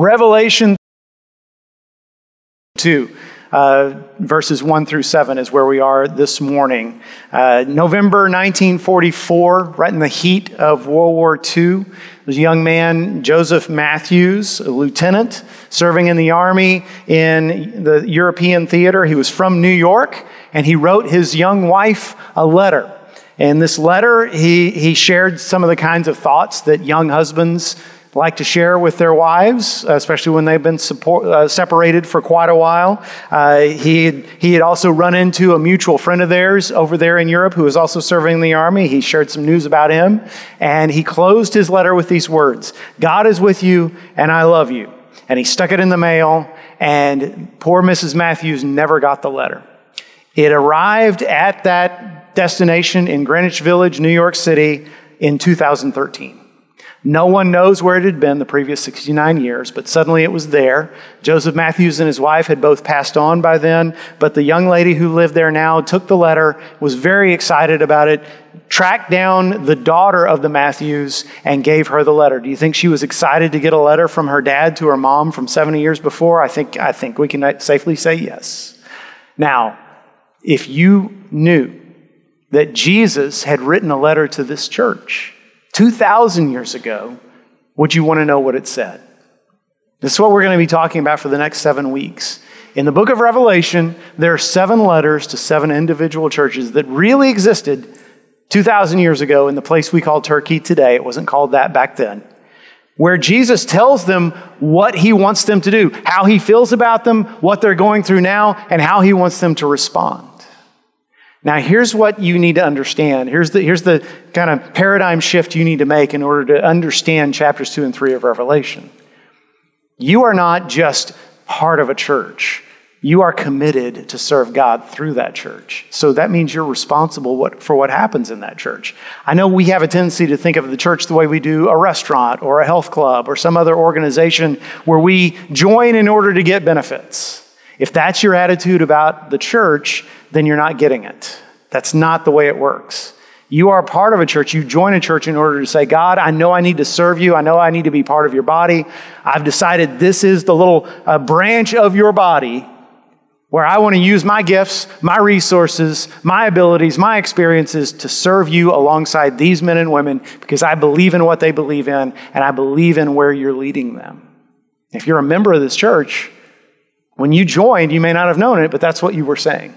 Revelation 2, verses 1 through 7 is where we are this morning. November 1944, right in the heat of World War II, was a young man, Joseph Matthews, a lieutenant, serving in the army in the European theater. He was from New York, and he wrote his young wife a letter. In this letter, he shared some of the kinds of thoughts that young husbands like to share with their wives, especially when they've been separated for quite a while. He had also run into a mutual friend of theirs over there in Europe who was also serving in the army. He shared some news about him, and he closed his letter with these words: "God is with you, and I love you." And he stuck it in the mail, and poor Mrs. Matthews never got the letter. It arrived at that destination in Greenwich Village, New York City, in 2013. No one knows where it had been the previous 69 years, but suddenly it was there. Joseph Matthews and his wife had both passed on by then, but the young lady who lived there now took the letter, was very excited about it, tracked down the daughter of the Matthews, and gave her the letter. Do you think she was excited to get a letter from her dad to her mom from 70 years before? I think we can safely say yes. Now, if you knew that Jesus had written a letter to this church 2,000 years ago, would you want to know what it said? This is what we're going to be talking about for the next 7 weeks. In the book of Revelation, there are 7 letters to 7 individual churches that really existed 2,000 years ago in the place we call Turkey today. It wasn't called that back then. Where Jesus tells them what he wants them to do, how he feels about them, what they're going through now, and how he wants them to respond. Now, here's what you need to understand. Here's the kind of paradigm shift you need to make in order to understand chapters 2 and 3 of Revelation. You are not just part of a church. You are committed to serve God through that church. So that means you're responsible for what happens in that church. I know we have a tendency to think of the church the way we do a restaurant or a health club or some other organization where we join in order to get benefits. If that's your attitude about the church, then you're not getting it. That's not the way it works. You are part of a church. You join a church in order to say, God, I know I need to serve you. I know I need to be part of your body. I've decided this is the little branch of your body where I want to use my gifts, my resources, my abilities, my experiences to serve you alongside these men and women because I believe in what they believe in and I believe in where you're leading them. If you're a member of this church, when you joined, you may not have known it, but that's what you were saying.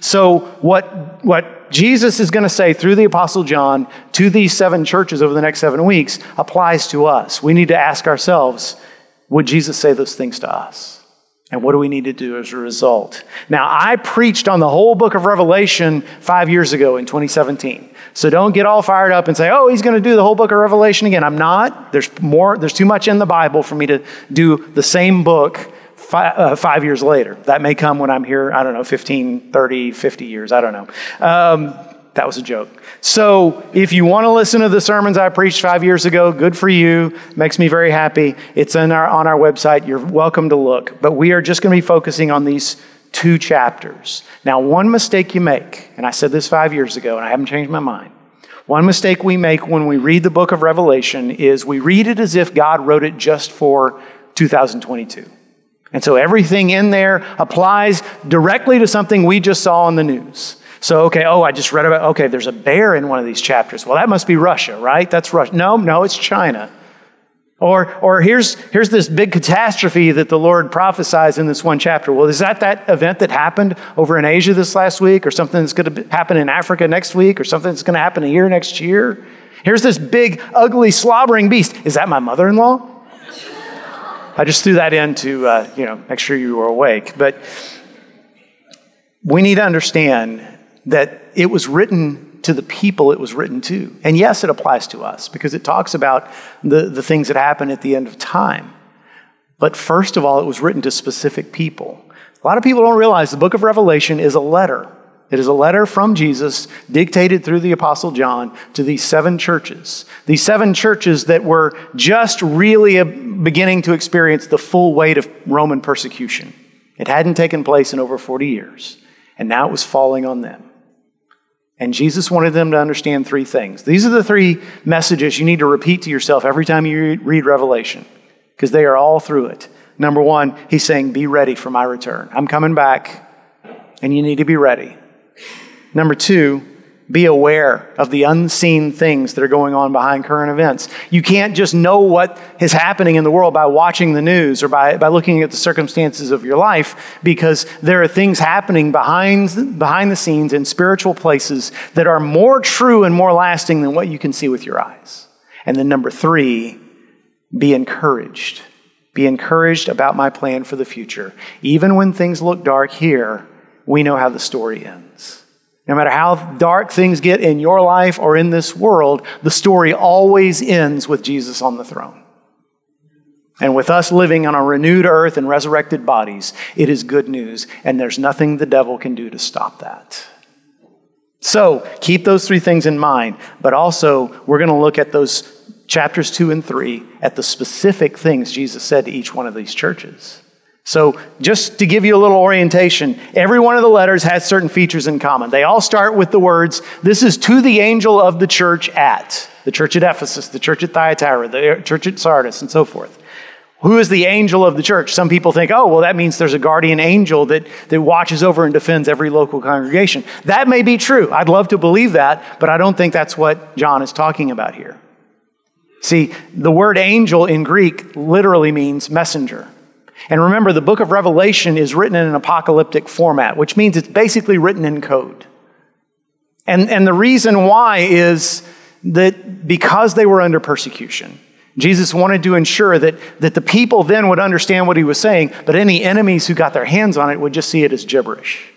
So what Jesus is going to say through the Apostle John to these 7 churches over the next 7 weeks applies to us. We need to ask ourselves, would Jesus say those things to us? And what do we need to do as a result? Now, I preached on the whole book of Revelation 5 years ago in 2017. So don't get all fired up and say, oh, he's going to do the whole book of Revelation again. I'm not. There's too much in the Bible for me to do the same book 5 years later. That may come when I'm here, I don't know, 15, 30, 50 years, I don't know. That was a joke. So if you want to listen to the sermons I preached 5 years ago, good for you. Makes me very happy. It's on our website. You're welcome to look. But we are just going to be focusing on these 2 chapters. Now, one mistake you make, and I said this 5 years ago, and I haven't changed my mind. One mistake we make when we read the book of Revelation is we read it as if God wrote it just for 2022. And so everything in there applies directly to something we just saw on the news. So, I just read about, there's a bear in one of these chapters. Well, that must be Russia, right? That's Russia. No, it's China. Or here's this big catastrophe that the Lord prophesies in this one chapter. Well, is that event that happened over in Asia this last week or something that's going to happen in Africa next week or something that's going to happen here next year? Here's this big, ugly, slobbering beast. Is that my mother-in-law? I just threw that in to, make sure you were awake. But we need to understand that it was written to the people it was written to. And yes, it applies to us because it talks about the things that happen at the end of time. But first of all, it was written to specific people. A lot of people don't realize the book of Revelation is a letter. It is a letter from Jesus dictated through the Apostle John to these 7 churches. These 7 churches that were just really beginning to experience the full weight of Roman persecution. It hadn't taken place in over 40 years, and now it was falling on them. And Jesus wanted them to understand 3 things. These are the 3 messages you need to repeat to yourself every time you read Revelation. because they are all through it. Number one, he's saying, be ready for my return. I'm coming back, and you need to be ready. Number two, be aware of the unseen things that are going on behind current events. You can't just know what is happening in the world by watching the news or by looking at the circumstances of your life, because there are things happening behind the scenes in spiritual places that are more true and more lasting than what you can see with your eyes. And then number three, be encouraged. Be encouraged about my plan for the future. Even when things look dark here, we know how the story ends. No matter how dark things get in your life or in this world, the story always ends with Jesus on the throne. And with us living on a renewed earth and resurrected bodies, it is good news, and there's nothing the devil can do to stop that. So, keep those three things in mind, but also we're going to look at those chapters 2 and 3 at the specific things Jesus said to each one of these churches. So just to give you a little orientation, every one of the letters has certain features in common. They all start with the words, this is to the angel of the church at, the church at Ephesus, the church at Thyatira, the church at Sardis, and so forth. Who is the angel of the church? Some people think, oh, well, that means there's a guardian angel that watches over and defends every local congregation. That may be true. I'd love to believe that, but I don't think that's what John is talking about here. See, the word angel in Greek literally means messenger. And remember, the book of Revelation is written in an apocalyptic format, which means it's basically written in code. And the reason why is that because they were under persecution, Jesus wanted to ensure that the people then would understand what he was saying, but any enemies who got their hands on it would just see it as gibberish.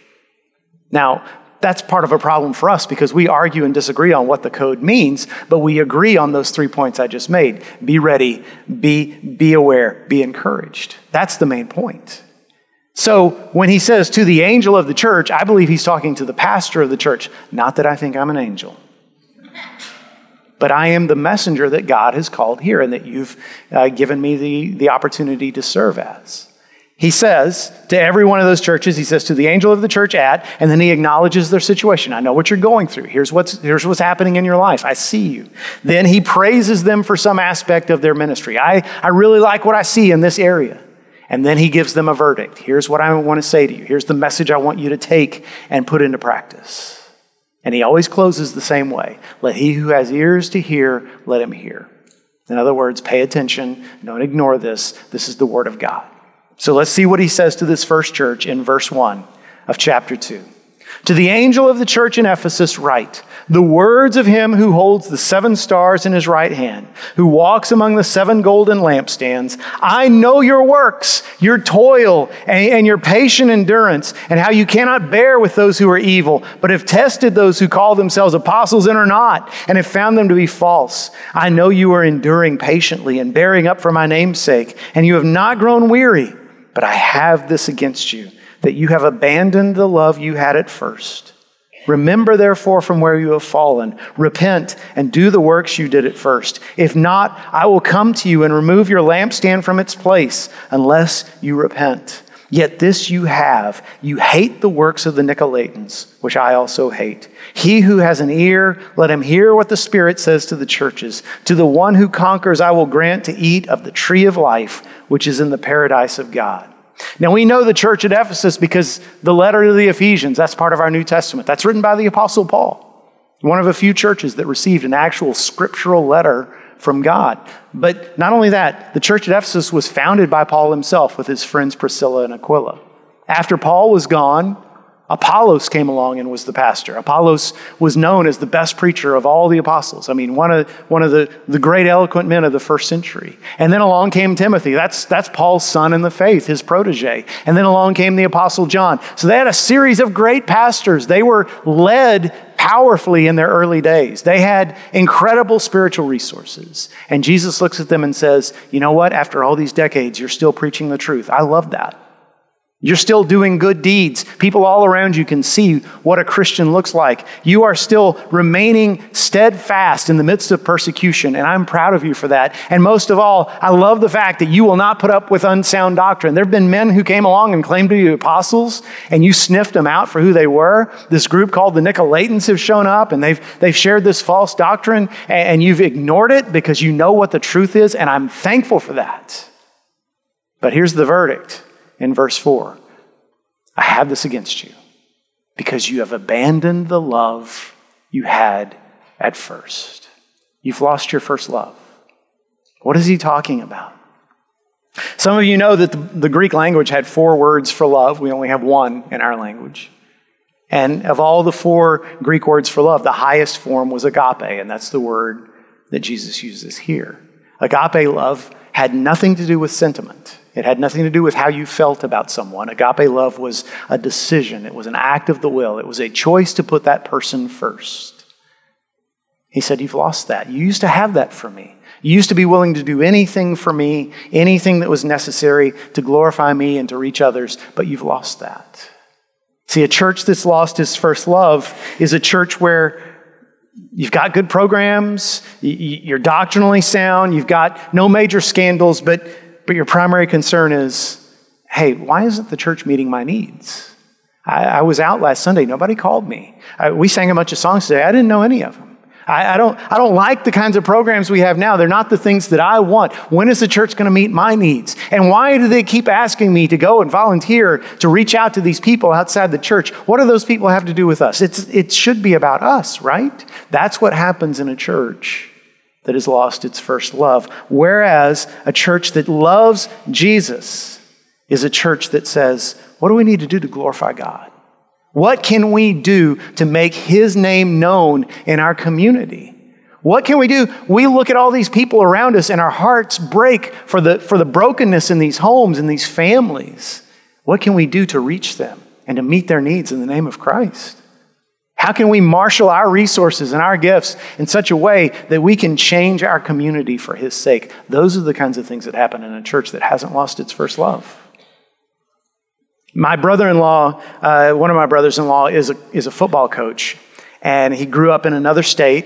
Now, that's part of a problem for us because we argue and disagree on what the code means, but we agree on those 3 points I just made. Be ready, be aware, be encouraged. That's the main point. So when he says to the angel of the church, I believe he's talking to the pastor of the church. Not that I think I'm an angel, but I am the messenger that God has called here and that you've given me the opportunity to serve as. He says to every one of those churches, he says to the angel of the church at, and then he acknowledges their situation. I know what you're going through. Here's what's happening in your life. I see you. Then he praises them for some aspect of their ministry. I really like what I see in this area. And then he gives them a verdict. Here's what I want to say to you. Here's the message I want you to take and put into practice. And he always closes the same way. Let he who has ears to hear, let him hear. In other words, pay attention. Don't ignore this. This is the word of God. So let's see what he says to this first church in verse 1 of chapter 2. To the angel of the church in Ephesus write, the words of him who holds the 7 stars in his right hand, who walks among the 7 golden lampstands. I know your works, your toil, and your patient endurance, and how you cannot bear with those who are evil, but have tested those who call themselves apostles and are not, and have found them to be false. I know you are enduring patiently and bearing up for my name's sake, and you have not grown weary. But I have this against you, that you have abandoned the love you had at first. Remember, therefore, from where you have fallen. Repent and do the works you did at first. If not, I will come to you and remove your lampstand from its place, unless you repent. Yet this you have. You hate the works of the Nicolaitans, which I also hate. He who has an ear, let him hear what the Spirit says to the churches. To the one who conquers, I will grant to eat of the tree of life, which is in the paradise of God. Now, we know the church at Ephesus because the letter to the Ephesians, that's part of our New Testament. That's written by the Apostle Paul, one of a few churches that received an actual scriptural letter from God. But not only that, the church at Ephesus was founded by Paul himself with his friends Priscilla and Aquila. After Paul was gone, Apollos came along and was the pastor. Apollos was known as the best preacher of all the apostles. I mean, one of the great eloquent men of the first century. And then along came Timothy. That's Paul's son in the faith, his protege. And then along came the Apostle John. So they had a series of great pastors. They were led powerfully in their early days. They had incredible spiritual resources. And Jesus looks at them and says, you know what? After all these decades, you're still preaching the truth. I love that. You're still doing good deeds. People all around you can see what a Christian looks like. You are still remaining steadfast in the midst of persecution, and I'm proud of you for that. And most of all, I love the fact that you will not put up with unsound doctrine. There have been men who came along and claimed to be apostles, and you sniffed them out for who they were. This group called the Nicolaitans have shown up, and they've shared this false doctrine, and you've ignored it because you know what the truth is, and I'm thankful for that. But here's the verdict in verse 4. I have this against you because you have abandoned the love you had at first. You've lost your first love. What is he talking about? Some of you know that the Greek language had 4 words for love. We only have 1 in our language. And of all the 4 Greek words for love, the highest form was agape, and that's the word that Jesus uses here. Agape love had nothing to do with sentiment. It had nothing to do with how you felt about someone. Agape love was a decision. It was an act of the will. It was a choice to put that person first. He said, you've lost that. You used to have that for me. You used to be willing to do anything for me, anything that was necessary to glorify me and to reach others, but you've lost that. See, a church that's lost its first love is a church where you've got good programs, you're doctrinally sound, you've got no major scandals, but your primary concern is, hey, why isn't the church meeting my needs? I was out last Sunday. Nobody called me. We sang a bunch of songs today. I didn't know any of them. I don't like the kinds of programs we have now. They're not the things that I want. When is the church going to meet my needs? And why do they keep asking me to go and volunteer to reach out to these people outside the church? What do those people have to do with us? It should be about us, right? That's what happens in a church that has lost its first love. Whereas a church that loves Jesus is a church that says, what do we need to do to glorify God? What can we do to make his name known in our community? What can we do? We look at all these people around us and our hearts break for the brokenness in these homes and these families. What can we do to reach them and to meet their needs in the name of Christ? How can we marshal our resources and our gifts in such a way that we can change our community for his sake? Those are the kinds of things that happen in a church that hasn't lost its first love. My brother-in-law, one of my brothers-in-law is a football coach, and he grew up in another state.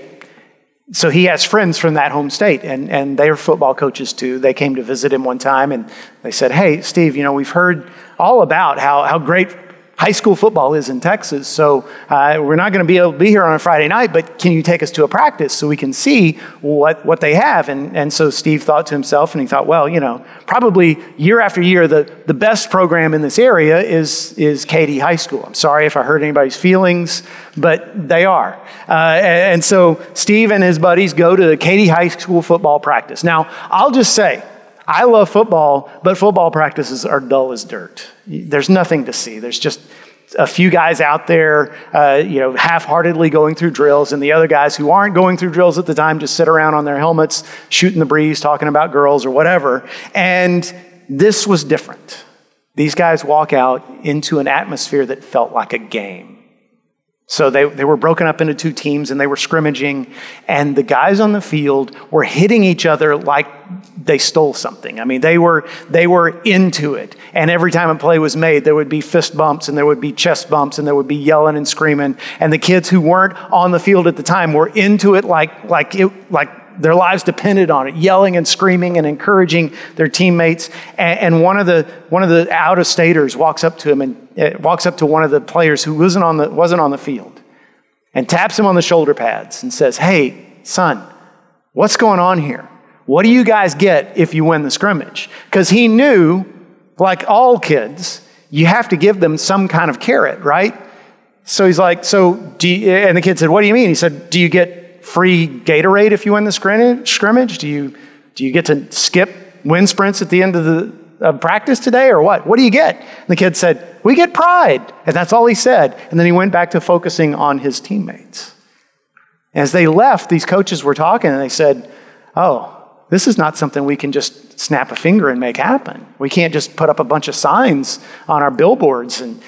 So he has friends from that home state, and they are football coaches too. They came to visit him one time, and they said, hey, Steve, you know, we've heard all about how great high school football is in Texas, so we're not going to be able to be here on a Friday night, but can you take us to a practice so we can see what they have? And so Steve thought to himself, and he thought, well, you know, probably year after year, the best program in this area is Katy High School. I'm sorry if I hurt anybody's feelings, but they are. And so Steve and his buddies go to the Katy High School football practice. Now, I'll just say, I love football, but football practices are dull as dirt. There's nothing to see. There's just a few guys out there, half-heartedly going through drills, and the other guys who aren't going through drills at the time just sit around on their helmets, shooting the breeze, talking about girls or whatever. And this was different. These guys walk out into an atmosphere that felt like a game. So they were broken up into 2 teams, and they were scrimmaging, and the guys on the field were hitting each other like they stole something. I mean, they were into it, and every time a play was made, there would be fist bumps, and there would be chest bumps, and there would be yelling and screaming, and the kids who weren't on the field at the time were into it like their lives depended on it, yelling and screaming and encouraging their teammates. And one of the out-of-staters walks up to him and walks up to one of the players who wasn't on the field, and taps him on the shoulder pads and says, "Hey, son, what's going on here? What do you guys get if you win the scrimmage?" Because he knew, like all kids, you have to give them some kind of carrot, right? So he's like, and the kid said, "What do you mean?" He said, "Do you get free Gatorade if you win the scrimmage? Do you get to skip wind sprints at the end of the practice today, or what? What do you get?" And the kid said, "We get pride." And that's all he said. And then he went back to focusing on his teammates. As they left, these coaches were talking, and they said, "Oh, this is not something we can just snap a finger and make happen. We can't just put up a bunch of signs on our billboards and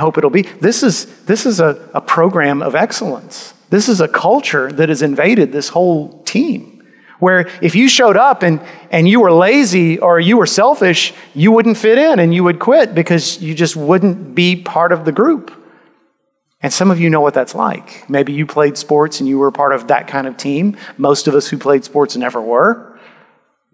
hope it'll be. This is a program of excellence. This is a culture that has invaded this whole team, where if you showed up and you were lazy or you were selfish, you wouldn't fit in and you would quit because you just wouldn't be part of the group." And some of you know what that's like. Maybe you played sports and you were part of that kind of team. Most of us who played sports never were.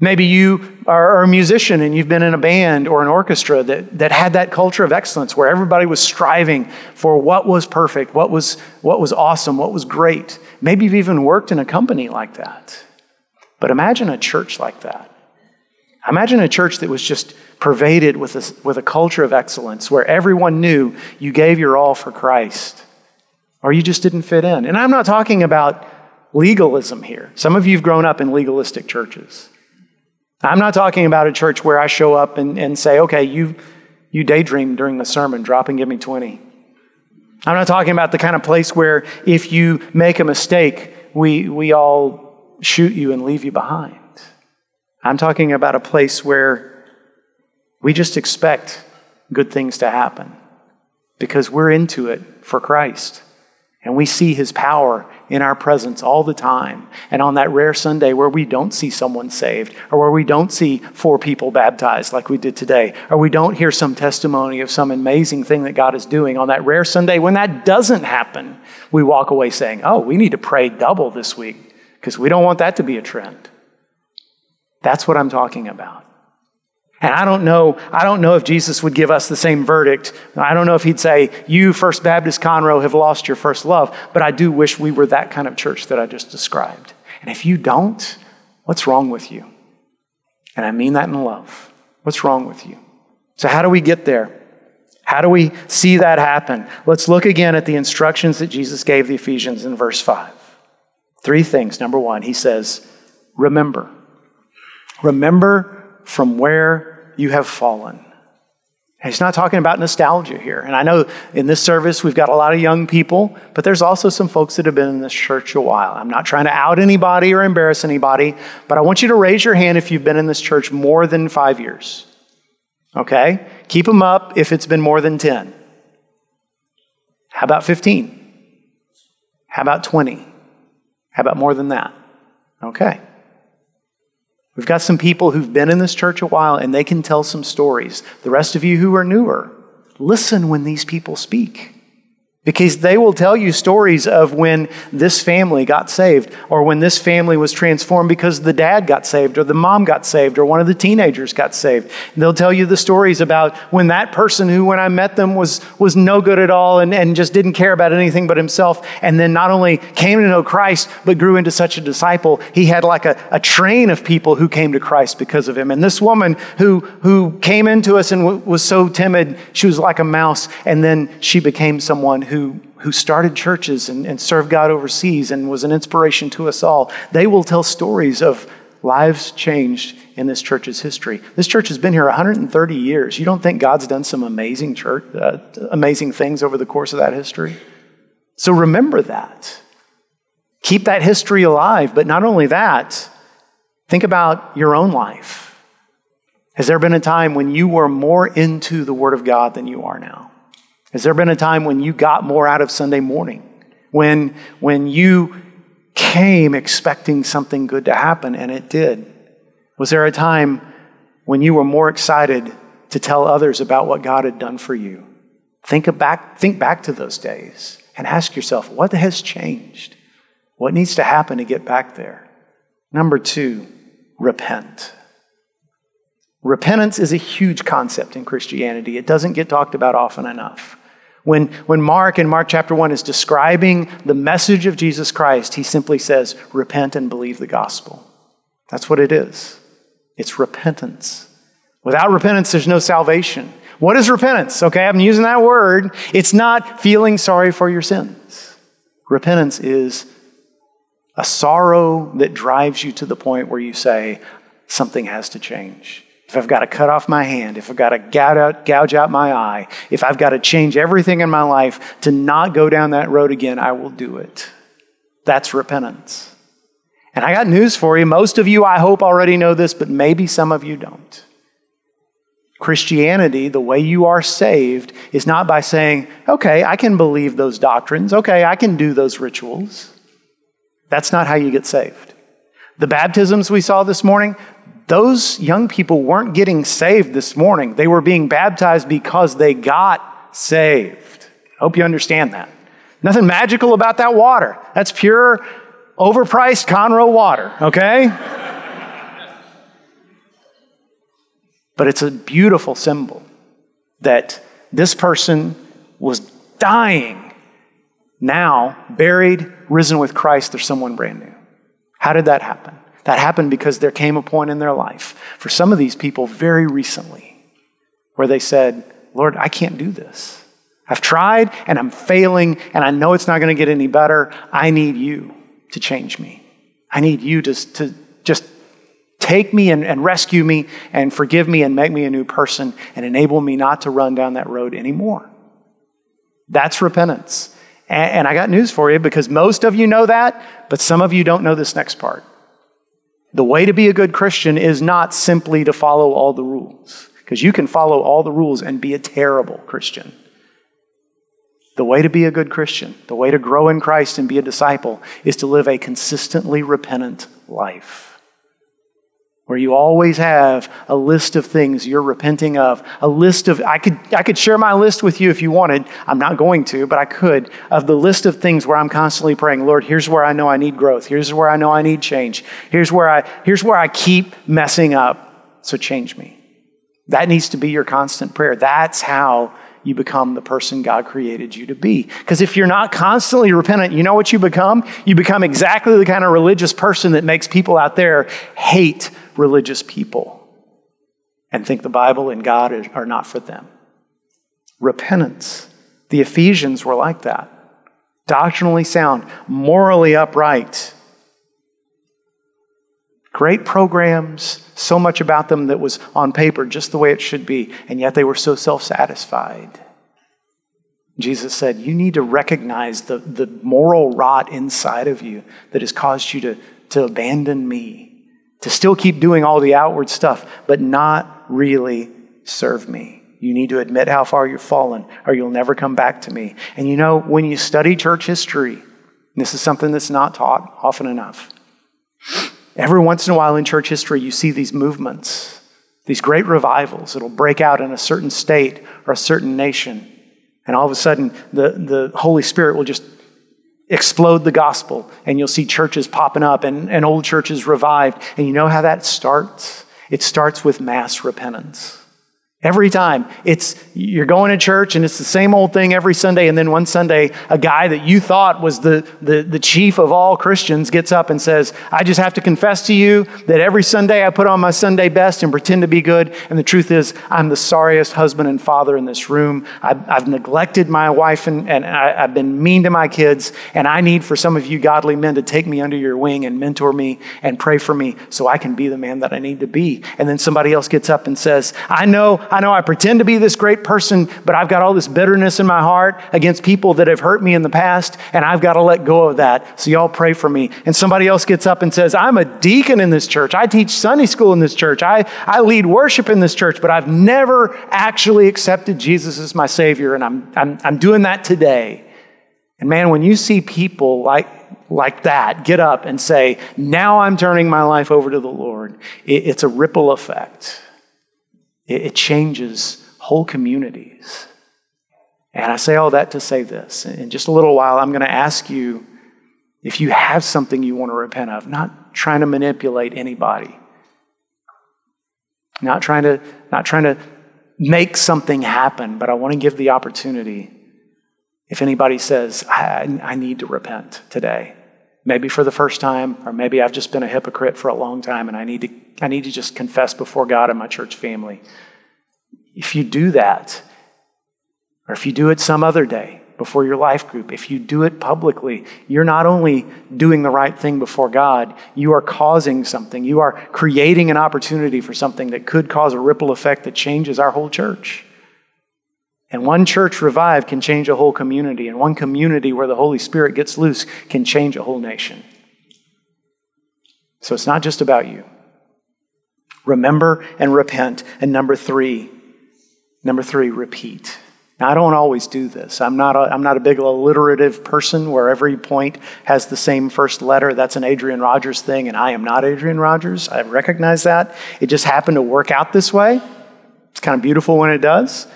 Maybe you are a musician and you've been in a band or an orchestra that had that culture of excellence where everybody was striving for what was perfect, what was awesome, what was great. Maybe you've even worked in a company like that. But imagine a church like that. Imagine a church that was just pervaded with a culture of excellence where everyone knew you gave your all for Christ or you just didn't fit in. And I'm not talking about legalism here. Some of you have grown up in legalistic churches. I'm not talking about a church where I show up and say, okay, you daydream during the sermon, drop and give me 20. I'm not talking about the kind of place where if you make a mistake, we all shoot you and leave you behind. I'm talking about a place where we just expect good things to happen because we're into it for Christ. And we see His power in our presence all the time. And on that rare Sunday where we don't see someone saved, or where we don't see 4 people baptized like we did today, or we don't hear some testimony of some amazing thing that God is doing, on that rare Sunday when that doesn't happen, we walk away saying, oh, we need to pray double this week because we don't want that to be a trend. That's what I'm talking about. And I don't know if Jesus would give us the same verdict. I don't know if He'd say, you, First Baptist Conroe, have lost your first love. But I do wish we were that kind of church that I just described. And if you don't, what's wrong with you? And I mean that in love. What's wrong with you? So how do we get there? How do we see that happen? Let's look again at the instructions that Jesus gave the Ephesians in verse 5. 3 things. Number 1, He says, remember. Remember from where you have fallen. And He's not talking about nostalgia here. And I know in this service we've got a lot of young people, but there's also some folks that have been in this church a while. I'm not trying to out anybody or embarrass anybody, but I want you to raise your hand if you've been in this church more than 5 years. Okay? Keep them up if it's been more than 10. How about 15? How about 20? How about more than that? Okay. We've got some people who've been in this church a while and they can tell some stories. The rest of you who are newer, listen when these people speak, because they will tell you stories of when this family got saved or when this family was transformed because the dad got saved or the mom got saved or one of the teenagers got saved. And they'll tell you the stories about when that person who, when I met them, was no good at all and just didn't care about anything but himself, and then not only came to know Christ but grew into such a disciple. He had like a train of people who came to Christ because of him. And this woman who came into us and was so timid, she was like a mouse, and then she became someone who started churches and served God overseas and was an inspiration to us all. They will tell stories of lives changed in this church's history. This church has been here 130 years. You don't think God's done some amazing things over the course of that history? So remember that. Keep that history alive. But not only that, think about your own life. Has there been a time when you were more into the Word of God than you are now? Has there been a time when you got more out of Sunday morning? When you came expecting something good to happen and it did? Was there a time when you were more excited to tell others about what God had done for you? Think back to those days and ask yourself, what has changed? What needs to happen to get back there? Number 2, repent. Repentance is a huge concept in Christianity. It doesn't get talked about often enough. When Mark, in Mark chapter 1, is describing the message of Jesus Christ, he simply says, repent and believe the gospel. That's what it is. It's repentance. Without repentance, there's no salvation. What is repentance? Okay, I'm using that word. It's not feeling sorry for your sins. Repentance is a sorrow that drives you to the point where you say, something has to change. If I've got to cut off my hand, if I've got to gouge out my eye, if I've got to change everything in my life to not go down that road again, I will do it. That's repentance. And I got news for you. Most of you, I hope, already know this, but maybe some of you don't. Christianity, the way you are saved, is not by saying, okay, I can believe those doctrines. Okay, I can do those rituals. That's not how you get saved. The baptisms we saw this morning, those young people weren't getting saved this morning. They were being baptized because they got saved. I hope you understand that. Nothing magical about that water. That's pure, overpriced Conroe water, okay? But it's a beautiful symbol that this person was dying, now buried, risen with Christ. There's someone brand new. How did that happen? That happened because there came a point in their life, for some of these people very recently, where they said, Lord, I can't do this. I've tried and I'm failing and I know it's not going to get any better. I need you to change me. I need you to just take me and rescue me and forgive me and make me a new person and enable me not to run down that road anymore. That's repentance. And I got news for you, because most of you know that, but some of you don't know this next part. The way to be a good Christian is not simply to follow all the rules, because you can follow all the rules and be a terrible Christian. The way to be a good Christian, the way to grow in Christ and be a disciple, is to live a consistently repentant life, where you always have a list of things you're repenting of, a list of, I could share my list with you if you wanted. I'm not going to, but I could, of the list of things where I'm constantly praying, Lord, here's where I know I need growth. Here's where I know I need change. Here's where I keep messing up, so change me. That needs to be your constant prayer. That's how you become the person God created you to be. Because if you're not constantly repentant, you know what you become? You become exactly the kind of religious person that makes people out there hate religious people and think the Bible and God are not for them. Repentance. The Ephesians were like that. Doctrinally sound, morally upright. Great programs, so much about them that was on paper just the way it should be, and yet they were so self-satisfied. Jesus said, you need to recognize the moral rot inside of you that has caused you to abandon me, to still keep doing all the outward stuff, but not really serve me. You need to admit how far you've fallen, or you'll never come back to me. And you know, when you study church history, and this is something that's not taught often enough, every once in a while in church history, you see these movements, these great revivals that'll break out in a certain state or a certain nation. And all of a sudden, the Holy Spirit will just explode the gospel, and you'll see churches popping up and old churches revived. And you know how that starts? It starts with mass repentance. Every time, you're going to church and it's the same old thing every Sunday, and then one Sunday, a guy that you thought was the chief of all Christians gets up and says, I just have to confess to you that every Sunday I put on my Sunday best and pretend to be good, and the truth is, I'm the sorriest husband and father in this room. I've neglected my wife and I've been mean to my kids, and I need for some of you godly men to take me under your wing and mentor me and pray for me so I can be the man that I need to be. And then somebody else gets up and says, I know I pretend to be this great person, but I've got all this bitterness in my heart against people that have hurt me in the past, and I've got to let go of that. So y'all pray for me. And somebody else gets up and says, I'm a deacon in this church. I teach Sunday school in this church. I lead worship in this church, but I've never actually accepted Jesus as my Savior, and I'm doing that today. And man, when you see people like that get up and say, now I'm turning my life over to the Lord, it's a ripple effect. It changes whole communities. And I say all that to say this. In just a little while, I'm going to ask you if you have something you want to repent of. Not trying to manipulate anybody. Not trying to make something happen. But I want to give the opportunity. If anybody says, I need to repent today. Maybe for the first time, or maybe I've just been a hypocrite for a long time and I need to just confess before God and my church family. If you do that, or if you do it some other day before your life group, if you do it publicly, you're not only doing the right thing before God, you are causing something. You are creating an opportunity for something that could cause a ripple effect that changes our whole church. And one church revived can change a whole community. And one community where the Holy Spirit gets loose can change a whole nation. So it's not just about you. Remember and repent. And number three, repeat. Now, I don't always do this. I'm not a big alliterative person where every point has the same first letter. That's an Adrian Rogers thing, and I am not Adrian Rogers. I recognize that. It just happened to work out this way. It's kind of beautiful when it does.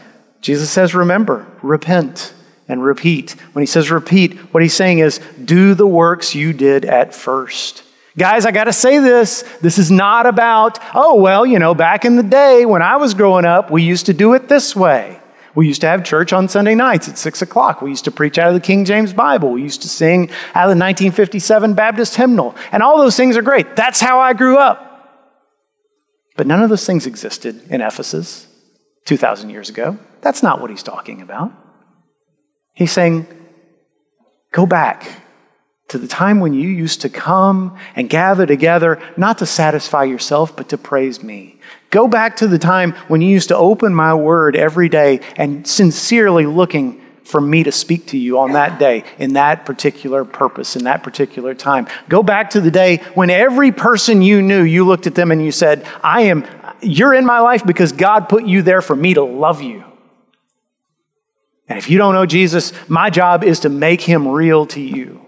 Jesus says, remember, repent, and repeat. When he says repeat, what he's saying is, do the works you did at first. Guys, I got to say this. This is not about, back in the day when I was growing up, we used to do it this way. We used to have church on Sunday nights at 6 o'clock. We used to preach out of the King James Bible. We used to sing out of the 1957 Baptist hymnal. And all those things are great. That's how I grew up. But none of those things existed in Ephesus 2,000 years ago. That's not what he's talking about. He's saying, go back to the time when you used to come and gather together, not to satisfy yourself, but to praise me. Go back to the time when you used to open my word every day and sincerely looking for me to speak to you on that day, in that particular purpose, in that particular time. Go back to the day when every person you knew, you looked at them and you said, you're in my life because God put you there for me to love you. And if you don't know Jesus, my job is to make him real to you.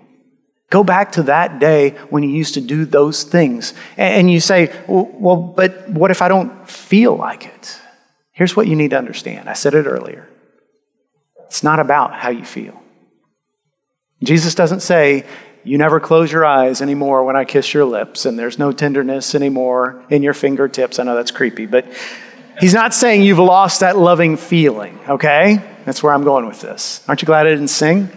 Go back to that day when you used to do those things. And you say, well, but what if I don't feel like it? Here's what you need to understand. I said it earlier. It's not about how you feel. Jesus doesn't say, you never close your eyes anymore when I kiss your lips, and there's no tenderness anymore in your fingertips. I know that's creepy, but he's not saying you've lost that loving feeling, okay? That's where I'm going with this. Aren't you glad I didn't sing?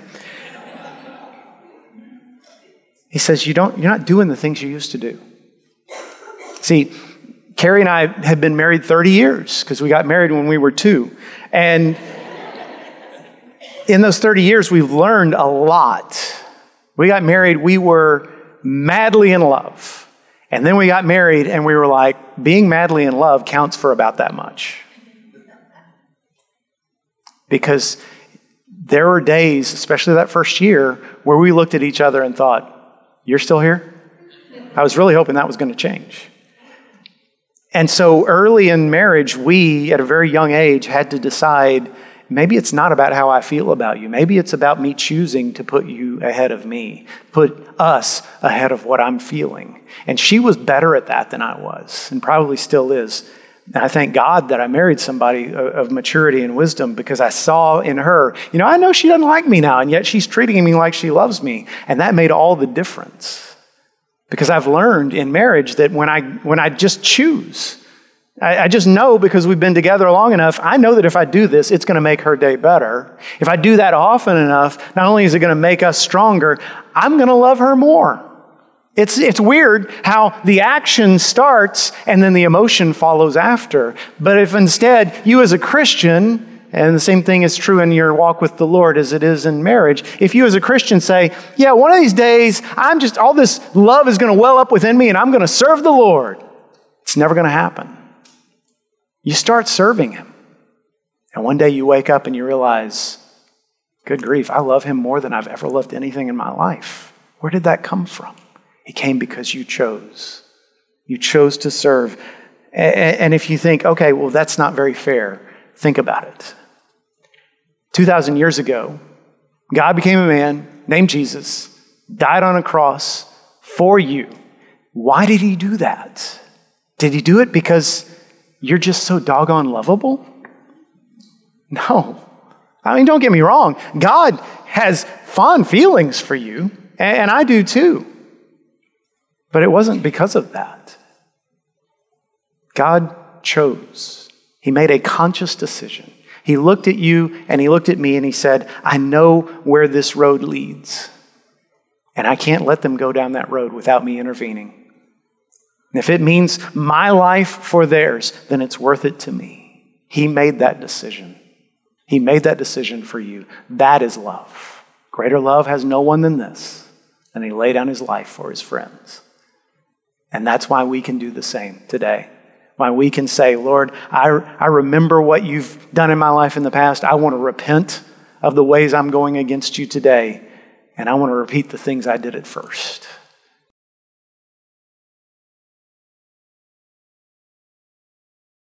He says, you're not doing the things you used to do. See, Carrie and I have been married 30 years because we got married when we were 2. And in those 30 years, we've learned a lot. We got married, we were madly in love. And then we got married and we were like, being madly in love counts for about that much. Because there were days, especially that first year, where we looked at each other and thought, you're still here? I was really hoping that was going to change. And so early in marriage, we, at a very young age, had to decide, maybe it's not about how I feel about you. Maybe it's about me choosing to put you ahead of me, put us ahead of what I'm feeling. And she was better at that than I was, and probably still is. And I thank God that I married somebody of maturity and wisdom, because I saw in her, I know she doesn't like me now, and yet she's treating me like she loves me. And that made all the difference, because I've learned in marriage that when I just choose, I just know, because we've been together long enough, I know that if I do this, it's going to make her day better. If I do that often enough, not only is it going to make us stronger, I'm going to love her more. It's weird how the action starts and then the emotion follows after. But if instead you as a Christian, and the same thing is true in your walk with the Lord as it is in marriage, if you as a Christian say, yeah, one of these days, all this love is going to well up within me and I'm going to serve the Lord, it's never going to happen. You start serving him. And one day you wake up and you realize, good grief, I love him more than I've ever loved anything in my life. Where did that come from? It came because you chose. You chose to serve. And if you think, okay, well, that's not very fair, think about it. 2,000 years ago, God became a man named Jesus, died on a cross for you. Why did he do that? Did he do it because you're just so doggone lovable? No. I mean, don't get me wrong. God has fond feelings for you, and I do too. But it wasn't because of that. God chose. He made a conscious decision. He looked at you and he looked at me and he said, I know where this road leads, and I can't let them go down that road without me intervening. And if it means my life for theirs, then it's worth it to me. He made that decision. He made that decision for you. That is love. Greater love has no one than this. And he laid down his life for his friends. And that's why we can do the same today. Why we can say, Lord, I remember what you've done in my life in the past. I want to repent of the ways I'm going against you today. And I want to repeat the things I did at first.